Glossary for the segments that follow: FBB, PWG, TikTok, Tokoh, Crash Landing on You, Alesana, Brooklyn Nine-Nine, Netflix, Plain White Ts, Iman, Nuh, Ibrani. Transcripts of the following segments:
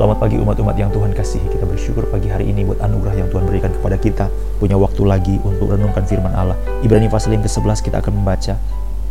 Selamat pagi umat-umat yang Tuhan kasihi. Kita bersyukur pagi hari ini buat anugerah yang Tuhan berikan kepada kita. Punya waktu lagi untuk renungkan firman Allah. Ibrani pasal yang ke-11 kita akan membaca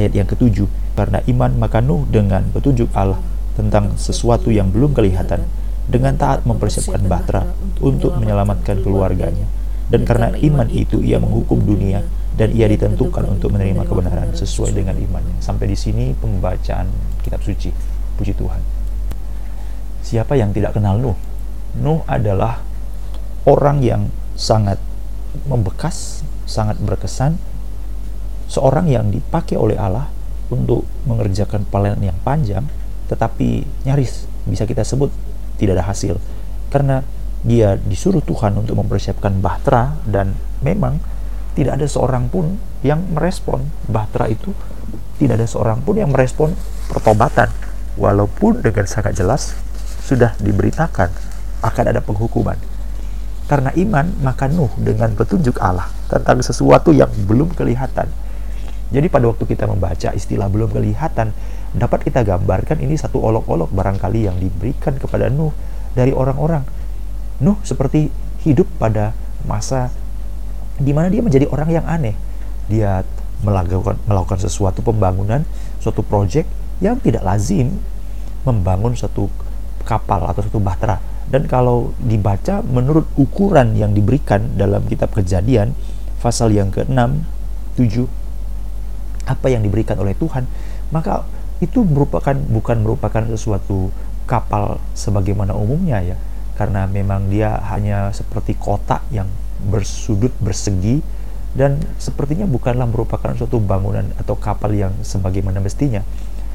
ayat yang ke-7. Karena iman maka Nuh dengan petunjuk Allah tentang sesuatu yang belum kelihatan, dengan taat mempersiapkan bahtera untuk menyelamatkan keluarganya. Dan karena iman itu ia menghukum dunia, dan ia ditentukan untuk menerima kebenaran sesuai dengan imannya. Sampai di sini pembacaan kitab suci. Puji Tuhan. Siapa yang tidak kenal Nuh? Nuh adalah orang yang sangat membekas, sangat berkesan, seorang yang dipakai oleh Allah untuk mengerjakan pelayanan yang panjang, tetapi nyaris bisa kita sebut tidak ada hasil, karena dia disuruh Tuhan untuk mempersiapkan bahtera, dan memang tidak ada seorang pun yang merespon bahtera itu, tidak ada seorang pun yang merespon pertobatan, walaupun dengan sangat jelas sudah diberitakan akan ada penghukuman. Karena iman maka Nuh dengan petunjuk Allah tentang sesuatu yang belum kelihatan. Jadi pada waktu kita membaca istilah belum kelihatan, dapat kita gambarkan ini satu olok-olok barangkali yang diberikan kepada Nuh dari orang-orang. Nuh seperti hidup pada masa di mana dia menjadi orang yang aneh. Dia melakukan sesuatu pembangunan, suatu proyek yang tidak lazim, membangun suatu kapal atau satu bahtera. Dan kalau dibaca menurut ukuran yang diberikan dalam kitab Kejadian pasal yang ke-6, 7, apa yang diberikan oleh Tuhan, maka itu bukan merupakan sesuatu kapal sebagaimana umumnya ya, karena memang dia hanya seperti kotak yang bersudut bersegi, dan sepertinya bukanlah merupakan suatu bangunan atau kapal yang sebagaimana mestinya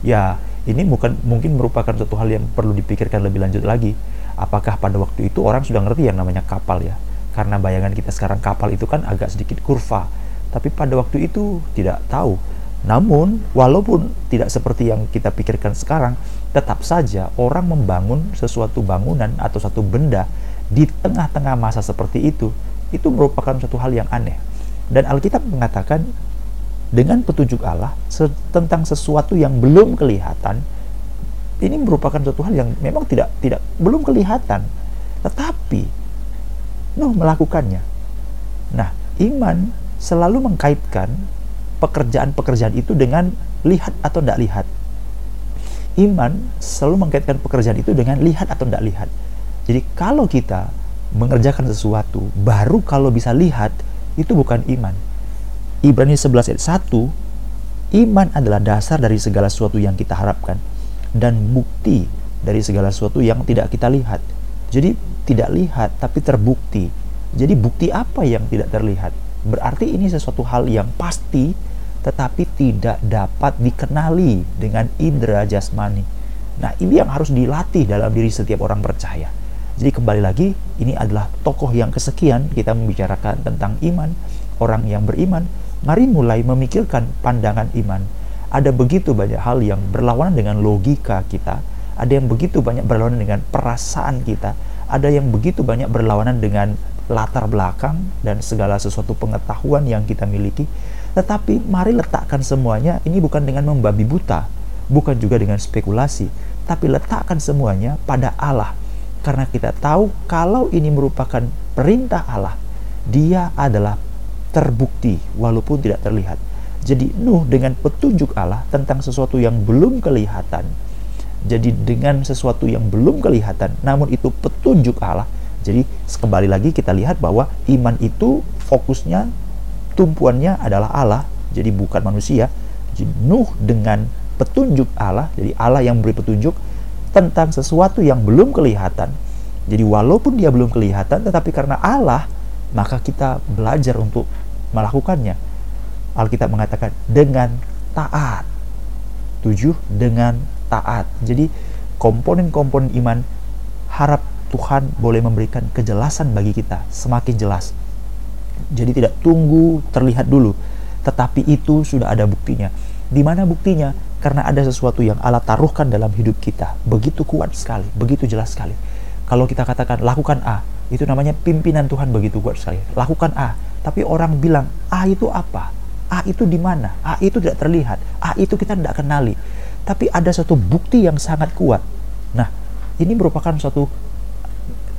ya. Ini mungkin merupakan suatu hal yang perlu dipikirkan lebih lanjut lagi. Apakah pada waktu itu orang sudah ngerti yang namanya kapal ya? Karena bayangan kita sekarang kapal itu kan agak sedikit kurva. Tapi pada waktu itu tidak tahu. Namun, walaupun tidak seperti yang kita pikirkan sekarang, tetap saja orang membangun sesuatu bangunan atau satu benda di tengah-tengah masa seperti itu merupakan suatu hal yang aneh. Dan Alkitab mengatakan, dengan petunjuk Allah tentang sesuatu yang belum kelihatan, ini merupakan suatu hal yang memang tidak belum kelihatan, tetapi Nuh melakukannya. Nah, iman selalu mengkaitkan pekerjaan-pekerjaan itu dengan lihat atau tidak lihat. Iman selalu mengkaitkan pekerjaan itu dengan lihat atau tidak lihat. Jadi kalau kita mengerjakan sesuatu baru kalau bisa lihat, itu bukan iman. Ibrani 11 ayat 1, iman adalah dasar dari segala sesuatu yang kita harapkan dan bukti dari segala sesuatu yang tidak kita lihat. Jadi tidak lihat tapi terbukti. Jadi bukti apa yang tidak terlihat? Berarti ini sesuatu hal yang pasti tetapi tidak dapat dikenali dengan indera jasmani. Nah, ini yang harus dilatih dalam diri setiap orang percaya. Jadi kembali lagi, ini adalah tokoh yang kesekian kita membicarakan tentang iman, orang yang beriman. Mari mulai memikirkan pandangan iman. Ada begitu banyak hal yang berlawanan dengan logika kita, ada yang begitu banyak berlawanan dengan perasaan kita, ada yang begitu banyak berlawanan dengan latar belakang dan segala sesuatu pengetahuan yang kita miliki. Tetapi mari letakkan semuanya, ini bukan dengan membabi buta, bukan juga dengan spekulasi, tapi letakkan semuanya pada Allah. Karena kita tahu kalau ini merupakan perintah Allah, dia adalah terbukti walaupun tidak terlihat. Jadi Nuh dengan petunjuk Allah tentang sesuatu yang belum kelihatan. Jadi dengan sesuatu yang belum kelihatan, namun itu petunjuk Allah. Jadi kembali lagi kita lihat bahwa iman itu fokusnya, tumpuannya adalah Allah, jadi bukan manusia. Jadi Nuh dengan petunjuk Allah, jadi Allah yang beri petunjuk tentang sesuatu yang belum kelihatan. Jadi walaupun dia belum kelihatan, tetapi karena Allah, maka kita belajar untuk melakukannya. Alkitab mengatakan dengan taat. 7, dengan taat. Jadi komponen-komponen iman, harap Tuhan boleh memberikan kejelasan bagi kita, semakin jelas. Jadi tidak tunggu terlihat dulu, tetapi itu sudah ada buktinya. Di mana buktinya? Karena ada sesuatu yang Allah taruhkan dalam hidup kita, begitu kuat sekali, begitu jelas sekali. Kalau kita katakan lakukan A, itu namanya pimpinan Tuhan begitu kuat sekali. Lakukan A, tapi orang bilang, A itu apa? A itu di mana? A itu tidak terlihat. A itu kita tidak kenali. Tapi ada satu bukti yang sangat kuat. Nah, ini merupakan suatu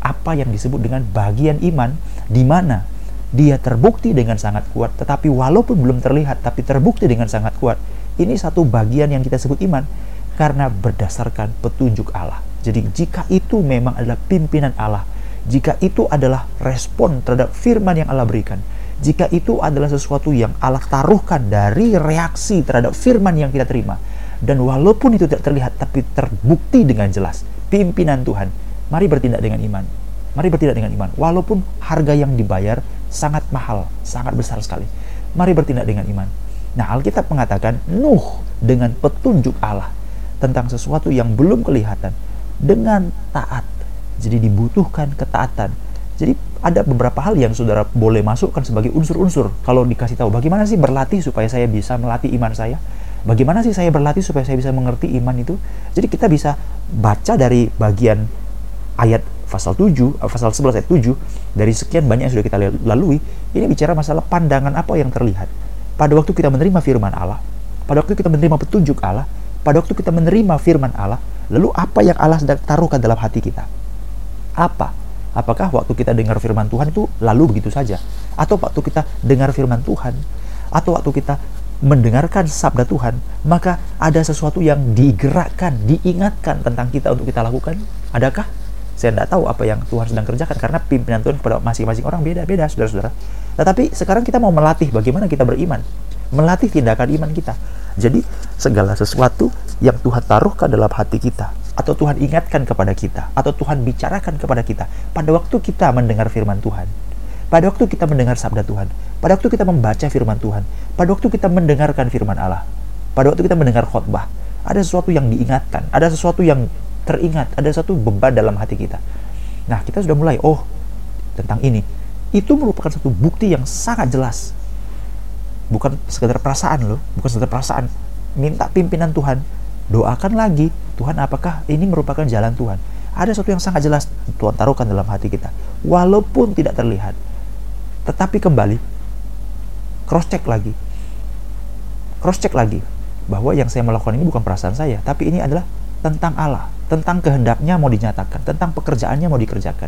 apa yang disebut dengan bagian iman, di mana dia terbukti dengan sangat kuat, tetapi walaupun belum terlihat, tapi terbukti dengan sangat kuat. Ini satu bagian yang kita sebut iman, karena berdasarkan petunjuk Allah. Jadi jika itu memang adalah pimpinan Allah, jika itu adalah respon terhadap firman yang Allah berikan, jika itu adalah sesuatu yang Allah taruhkan dari reaksi terhadap firman yang kita terima, dan walaupun itu tidak terlihat, tapi terbukti dengan jelas, pimpinan Tuhan, mari bertindak dengan iman. Mari bertindak dengan iman. Walaupun harga yang dibayar sangat mahal, sangat besar sekali. Mari bertindak dengan iman. Nah, Alkitab mengatakan Nuh dengan petunjuk Allah tentang sesuatu yang belum kelihatan, dengan taat. Jadi dibutuhkan ketaatan. Jadi ada beberapa hal yang saudara boleh masukkan sebagai unsur-unsur. Kalau dikasih tahu, bagaimana sih berlatih supaya saya bisa melatih iman saya? Bagaimana sih saya berlatih supaya saya bisa mengerti iman itu? Jadi kita bisa baca dari bagian ayat pasal 11 ayat 7, dari sekian banyak yang sudah kita lalui, ini bicara masalah pandangan apa yang terlihat. Pada waktu kita menerima firman Allah, pada waktu kita menerima petunjuk Allah, pada waktu kita menerima firman Allah, lalu apa yang Allah sedang taruhkan dalam hati kita? Apa? Apakah waktu kita dengar firman Tuhan itu lalu begitu saja? Atau waktu kita dengar firman Tuhan, atau waktu kita mendengarkan sabda Tuhan, maka ada sesuatu yang digerakkan, diingatkan tentang kita untuk kita lakukan? Adakah? Saya tidak tahu apa yang Tuhan sedang kerjakan, karena pimpinan Tuhan kepada masing-masing orang beda-beda, saudara-saudara. Tetapi sekarang kita mau melatih bagaimana kita beriman, melatih tindakan iman kita. Jadi segala sesuatu yang Tuhan taruhkan dalam hati kita, atau Tuhan ingatkan kepada kita, atau Tuhan bicarakan kepada kita, pada waktu kita mendengar firman Tuhan, pada waktu kita mendengar sabda Tuhan, pada waktu kita membaca firman Tuhan, pada waktu kita mendengarkan firman Allah, pada waktu kita mendengar khotbah, ada sesuatu yang diingatkan, ada sesuatu yang teringat, ada satu beban dalam hati kita. Nah, kita sudah mulai, oh, tentang ini. Itu merupakan satu bukti yang sangat jelas. Bukan sekedar perasaan loh, bukan sekedar perasaan. Minta pimpinan Tuhan, doakan lagi, Tuhan apakah ini merupakan jalan Tuhan? Ada sesuatu yang sangat jelas Tuhan taruhkan dalam hati kita, walaupun tidak terlihat. Tetapi kembali, cross check lagi, bahwa yang saya melakukan ini bukan perasaan saya, tapi ini adalah tentang Allah, tentang kehendaknya mau dinyatakan, tentang pekerjaannya mau dikerjakan,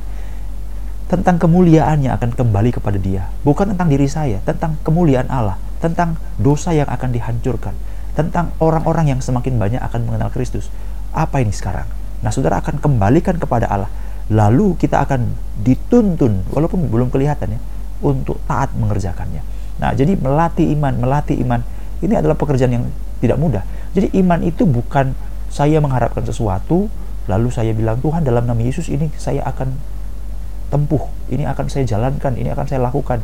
tentang kemuliaannya akan kembali kepada dia, bukan tentang diri saya, tentang kemuliaan Allah, tentang dosa yang akan dihancurkan, tentang orang-orang yang semakin banyak akan mengenal Kristus. Apa ini sekarang? Nah, saudara akan kembalikan kepada Allah, lalu kita akan dituntun, walaupun belum kelihatan ya, untuk taat mengerjakannya. Nah, jadi melatih iman, ini adalah pekerjaan yang tidak mudah. Jadi iman itu bukan saya mengharapkan sesuatu, lalu saya bilang, Tuhan dalam nama Yesus ini saya akan tempuh, ini akan saya jalankan, ini akan saya lakukan,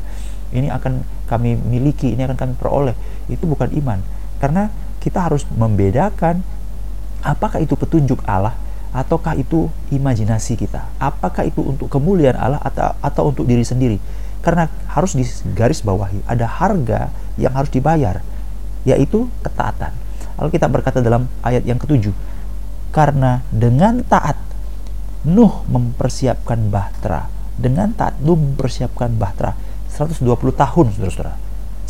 ini akan kami miliki, ini akan kami peroleh. Itu bukan iman. Karena kita harus membedakan apakah itu petunjuk Allah, ataukah itu imajinasi kita. Apakah itu untuk kemuliaan Allah, atau untuk diri sendiri. Karena harus digarisbawahi, ada harga yang harus dibayar, yaitu ketaatan. Lalu kita berkata dalam ayat yang ke-7, karena dengan taat Nuh mempersiapkan bahtera. Dengan taat Nuh mempersiapkan bahtera 120 tahun, saudara-saudara.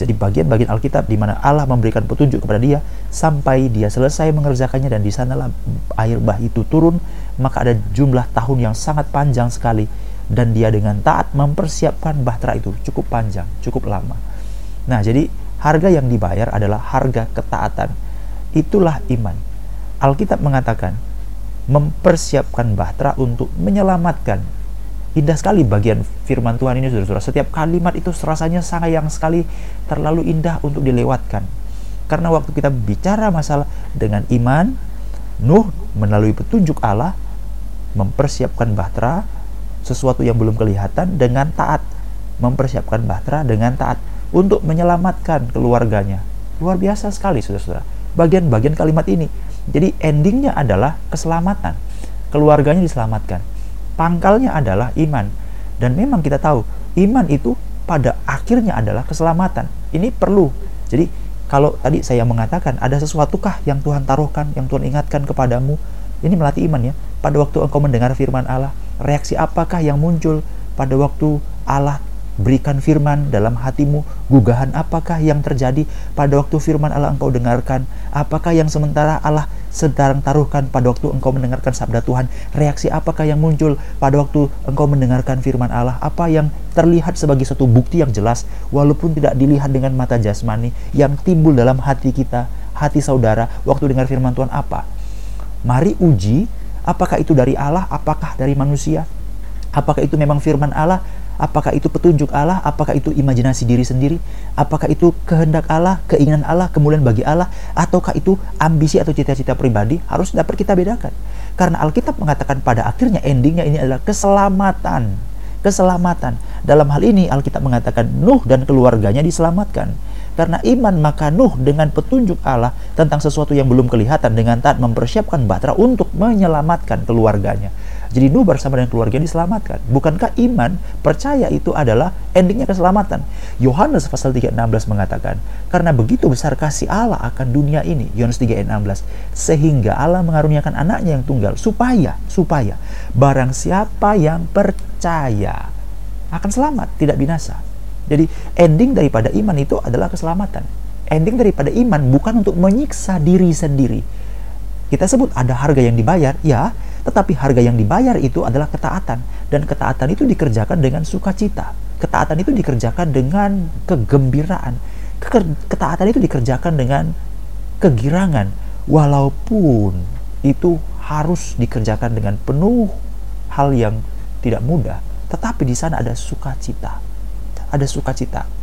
Jadi bagian-bagian Alkitab di mana Allah memberikan petunjuk kepada dia sampai dia selesai mengerjakannya, dan di sanalah air bah itu turun, maka ada jumlah tahun yang sangat panjang sekali, dan dia dengan taat mempersiapkan bahtera itu cukup panjang, cukup lama. Nah, jadi harga yang dibayar adalah harga ketaatan. Itulah iman. Alkitab mengatakan mempersiapkan bahtera untuk menyelamatkan. Indah sekali bagian firman Tuhan ini, saudara-saudara. Setiap kalimat itu rasanya sayang sekali, terlalu indah untuk dilewatkan. Karena waktu kita bicara masalah dengan iman, Nuh melalui petunjuk Allah mempersiapkan bahtera, sesuatu yang belum kelihatan, dengan taat. Mempersiapkan bahtera dengan taat untuk menyelamatkan keluarganya. Luar biasa sekali, saudara-saudara, bagian-bagian kalimat ini. Jadi endingnya adalah keselamatan, keluarganya diselamatkan. Pangkalnya adalah iman. Dan memang kita tahu iman itu pada akhirnya adalah keselamatan. Ini perlu. Jadi kalau tadi saya mengatakan ada sesuatukah yang Tuhan taruhkan, yang Tuhan ingatkan kepadamu, ini melatih iman ya. Pada waktu engkau mendengar firman Allah, reaksi apakah yang muncul pada waktu Allah Berikan firman dalam hatimu, gugahan apakah yang terjadi pada waktu firman Allah engkau dengarkan? Apakah yang sementara Allah sedang taruhkan pada waktu engkau mendengarkan sabda Tuhan? Reaksi apakah yang muncul pada waktu engkau mendengarkan firman Allah? Apa yang terlihat sebagai satu bukti yang jelas, walaupun tidak dilihat dengan mata jasmani, yang timbul dalam hati kita, hati saudara, waktu dengar firman Tuhan apa? Mari uji, apakah itu dari Allah, apakah dari manusia? Apakah itu memang firman Allah? Apakah itu petunjuk Allah? Apakah itu imajinasi diri sendiri? Apakah itu kehendak Allah, keinginan Allah, kemuliaan bagi Allah? Ataukah itu ambisi atau cita-cita pribadi? Harus dapat kita bedakan. Karena Alkitab mengatakan pada akhirnya, endingnya ini adalah keselamatan. Keselamatan. Dalam hal ini Alkitab mengatakan Nuh dan keluarganya diselamatkan. Karena iman maka Nuh dengan petunjuk Allah tentang sesuatu yang belum kelihatan dengan taat mempersiapkan bahtera untuk menyelamatkan keluarganya. Jadi Nuh bersama dengan keluarganya diselamatkan. Bukankah iman, percaya itu adalah endingnya keselamatan? Yohanes pasal 3:16 mengatakan, karena begitu besar kasih Allah akan dunia ini, Yohanes 3:16, sehingga Allah mengaruniakan anaknya yang tunggal, supaya barang siapa yang percaya akan selamat, tidak binasa. Jadi ending daripada iman itu adalah keselamatan. Ending daripada iman bukan untuk menyiksa diri sendiri. Kita sebut ada harga yang dibayar, ya, tetapi harga yang dibayar itu adalah ketaatan. Dan ketaatan itu dikerjakan dengan sukacita. Ketaatan itu dikerjakan dengan kegembiraan. Ketaatan itu dikerjakan dengan kegirangan. Walaupun itu harus dikerjakan dengan penuh hal yang tidak mudah. Tetapi di sana ada sukacita. Ada sukacita.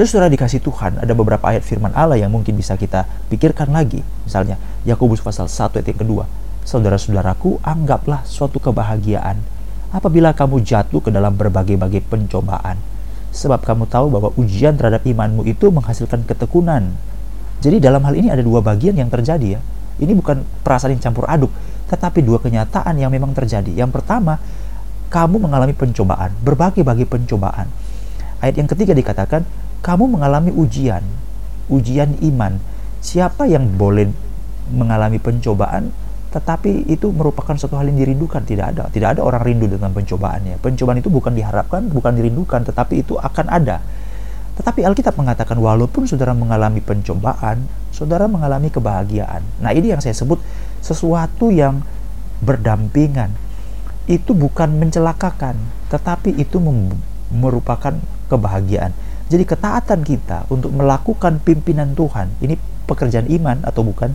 Saudara dikasih Tuhan, ada beberapa ayat firman Allah yang mungkin bisa kita pikirkan lagi. Misalnya, Yakobus pasal 1 ayat yang kedua. Saudara-saudaraku, anggaplah suatu kebahagiaan apabila kamu jatuh ke dalam berbagai-bagai pencobaan. Sebab kamu tahu bahwa ujian terhadap imanmu itu menghasilkan ketekunan. Jadi dalam hal ini ada dua bagian yang terjadi ya. Ini bukan perasaan yang campur aduk, tetapi dua kenyataan yang memang terjadi. Yang pertama, kamu mengalami pencobaan, berbagai-bagai pencobaan. Ayat yang ketiga dikatakan, kamu mengalami ujian iman. Siapa yang boleh mengalami pencobaan, tetapi itu merupakan suatu hal yang dirindukan? Tidak ada orang rindu dengan pencobaannya. Pencobaan itu bukan diharapkan, bukan dirindukan, tetapi itu akan ada. Tetapi Alkitab mengatakan walaupun saudara mengalami pencobaan, saudara mengalami kebahagiaan. Nah, ini yang saya sebut sesuatu yang berdampingan. Itu bukan mencelakakan, tetapi itu merupakan kebahagiaan. Jadi ketaatan kita untuk melakukan pimpinan Tuhan, ini pekerjaan iman atau bukan,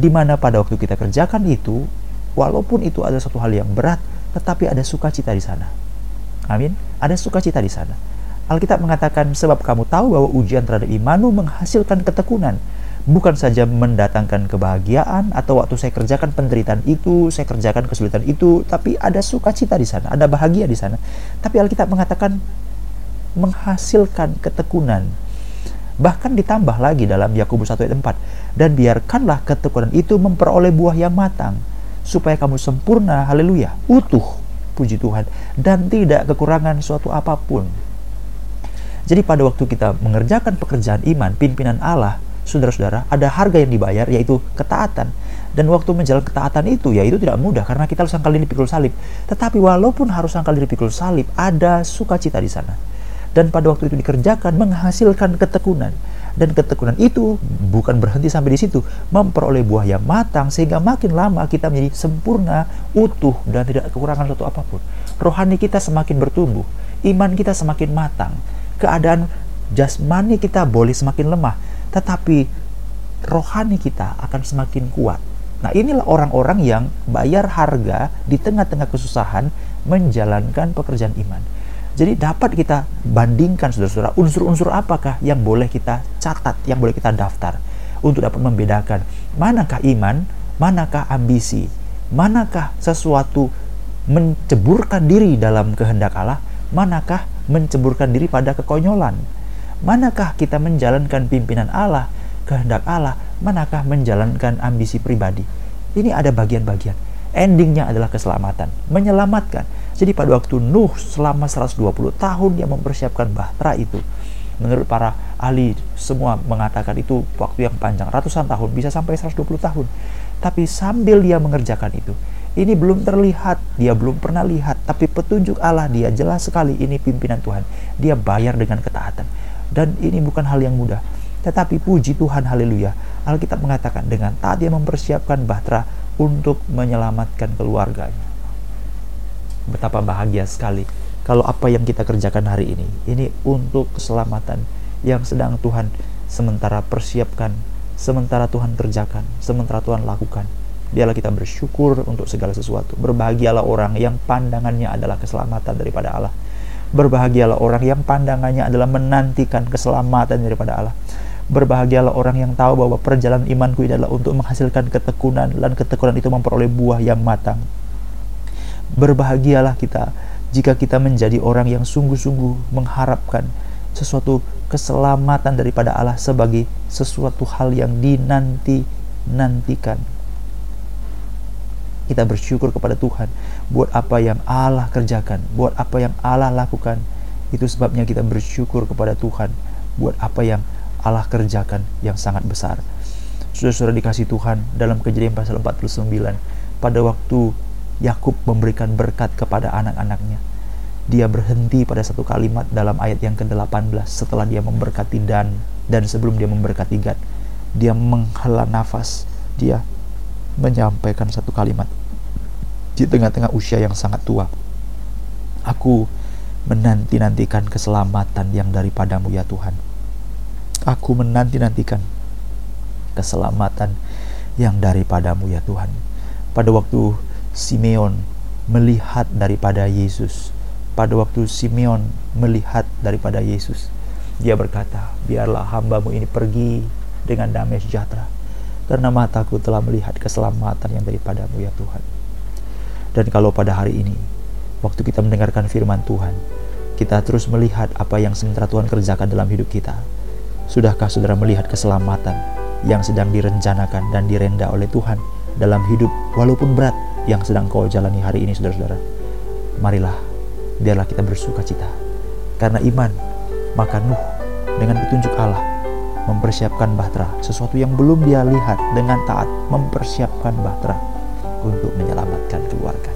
di mana pada waktu kita kerjakan itu, walaupun itu adalah satu hal yang berat, tetapi ada sukacita di sana. Amin. Ada sukacita di sana. Alkitab mengatakan, sebab kamu tahu bahwa ujian terhadap imanmu menghasilkan ketekunan. Bukan saja mendatangkan kebahagiaan, atau waktu saya kerjakan penderitaan itu, saya kerjakan kesulitan itu, tapi ada sukacita di sana, ada bahagia di sana. Tapi Alkitab mengatakan, menghasilkan ketekunan. Bahkan ditambah lagi dalam Yakobus 1 ayat 4, dan biarkanlah ketekunan itu memperoleh buah yang matang supaya kamu sempurna, haleluya, utuh, puji Tuhan, dan tidak kekurangan suatu apapun. Jadi pada waktu kita mengerjakan pekerjaan iman, pimpinan Allah, saudara-saudara, ada harga yang dibayar, yaitu ketaatan. Dan waktu menjalankan ketaatan itu, ya itu tidak mudah, karena kita harus sangkal diri pikul salib. Tetapi walaupun harus sangkal diri pikul salib, ada sukacita di sana. Dan pada waktu itu dikerjakan menghasilkan ketekunan. Dan ketekunan itu bukan berhenti sampai di situ, memperoleh buah yang matang sehingga makin lama kita menjadi sempurna, utuh, dan tidak kekurangan suatu apapun. Rohani kita semakin bertumbuh, iman kita semakin matang, keadaan jasmani kita boleh semakin lemah, tetapi rohani kita akan semakin kuat. Nah, inilah orang-orang yang bayar harga di tengah-tengah kesusahan menjalankan pekerjaan iman. Jadi dapat kita bandingkan, saudara-saudara, unsur-unsur apakah yang boleh kita catat, yang boleh kita daftar untuk dapat membedakan manakah iman, manakah ambisi, manakah sesuatu menceburkan diri dalam kehendak Allah, manakah menceburkan diri pada kekonyolan, manakah kita menjalankan pimpinan Allah, kehendak Allah, manakah menjalankan ambisi pribadi. Ini ada bagian-bagian. Endingnya adalah keselamatan, menyelamatkan. Jadi pada waktu Nuh selama 120 tahun dia mempersiapkan bahtera itu, menurut para ahli semua mengatakan itu waktu yang panjang, ratusan tahun, bisa sampai 120 tahun. Tapi sambil dia mengerjakan itu, Ini belum terlihat, dia belum pernah lihat, tapi petunjuk Allah dia jelas sekali, ini pimpinan Tuhan. Dia bayar dengan ketaatan. Dan ini bukan hal yang mudah. Tetapi puji Tuhan, haleluya. Alkitab mengatakan dengan taat dia mempersiapkan bahtera untuk menyelamatkan keluarganya. Betapa bahagia sekali kalau apa yang kita kerjakan hari ini untuk keselamatan yang sedang Tuhan sementara persiapkan, sementara Tuhan kerjakan, sementara Tuhan lakukan. Biarlah kita bersyukur untuk segala sesuatu. Berbahagialah orang yang pandangannya adalah keselamatan daripada Allah. Berbahagialah orang yang pandangannya adalah menantikan keselamatan daripada Allah. Berbahagialah orang yang tahu bahwa perjalanan imanku ini adalah untuk menghasilkan ketekunan, dan ketekunan itu memperoleh buah yang matang. Berbahagialah kita jika kita menjadi orang yang sungguh-sungguh mengharapkan sesuatu keselamatan daripada Allah sebagai sesuatu hal yang dinanti-nantikan. Kita bersyukur kepada Tuhan buat apa yang Allah kerjakan, buat apa yang Allah lakukan. Itu sebabnya kita bersyukur kepada Tuhan buat apa yang Allah kerjakan yang sangat besar. Saudara-saudara dikasih Tuhan, dalam Kejadian pasal 49, pada waktu Yakub memberikan berkat kepada anak-anaknya, dia berhenti pada satu kalimat dalam ayat yang ke-18. Setelah dia memberkati dan sebelum dia memberkati Gad, dia menghela nafas, dia menyampaikan satu kalimat di tengah-tengah usia yang sangat tua. Aku menanti-nantikan keselamatan yang daripadamu ya Tuhan. Aku menanti-nantikan keselamatan yang daripadamu ya Tuhan. Pada waktu Simeon melihat daripada Yesus, dia berkata, biarlah hambamu ini pergi dengan damai sejahtera, karena mataku telah melihat keselamatan yang daripadamu ya Tuhan. Dan kalau pada hari ini waktu kita mendengarkan firman Tuhan, kita terus melihat apa yang sementara Tuhan kerjakan dalam hidup kita. Sudahkah saudara melihat keselamatan yang sedang direncanakan dan direnda oleh Tuhan dalam hidup, walaupun berat yang sedang kau jalani hari ini? Saudara-saudara, marilah, biarlah kita bersuka cita, karena iman maka Nuh dengan petunjuk Allah mempersiapkan bahtera, sesuatu yang belum dia lihat, dengan taat mempersiapkan bahtera untuk menyelamatkan keluarga.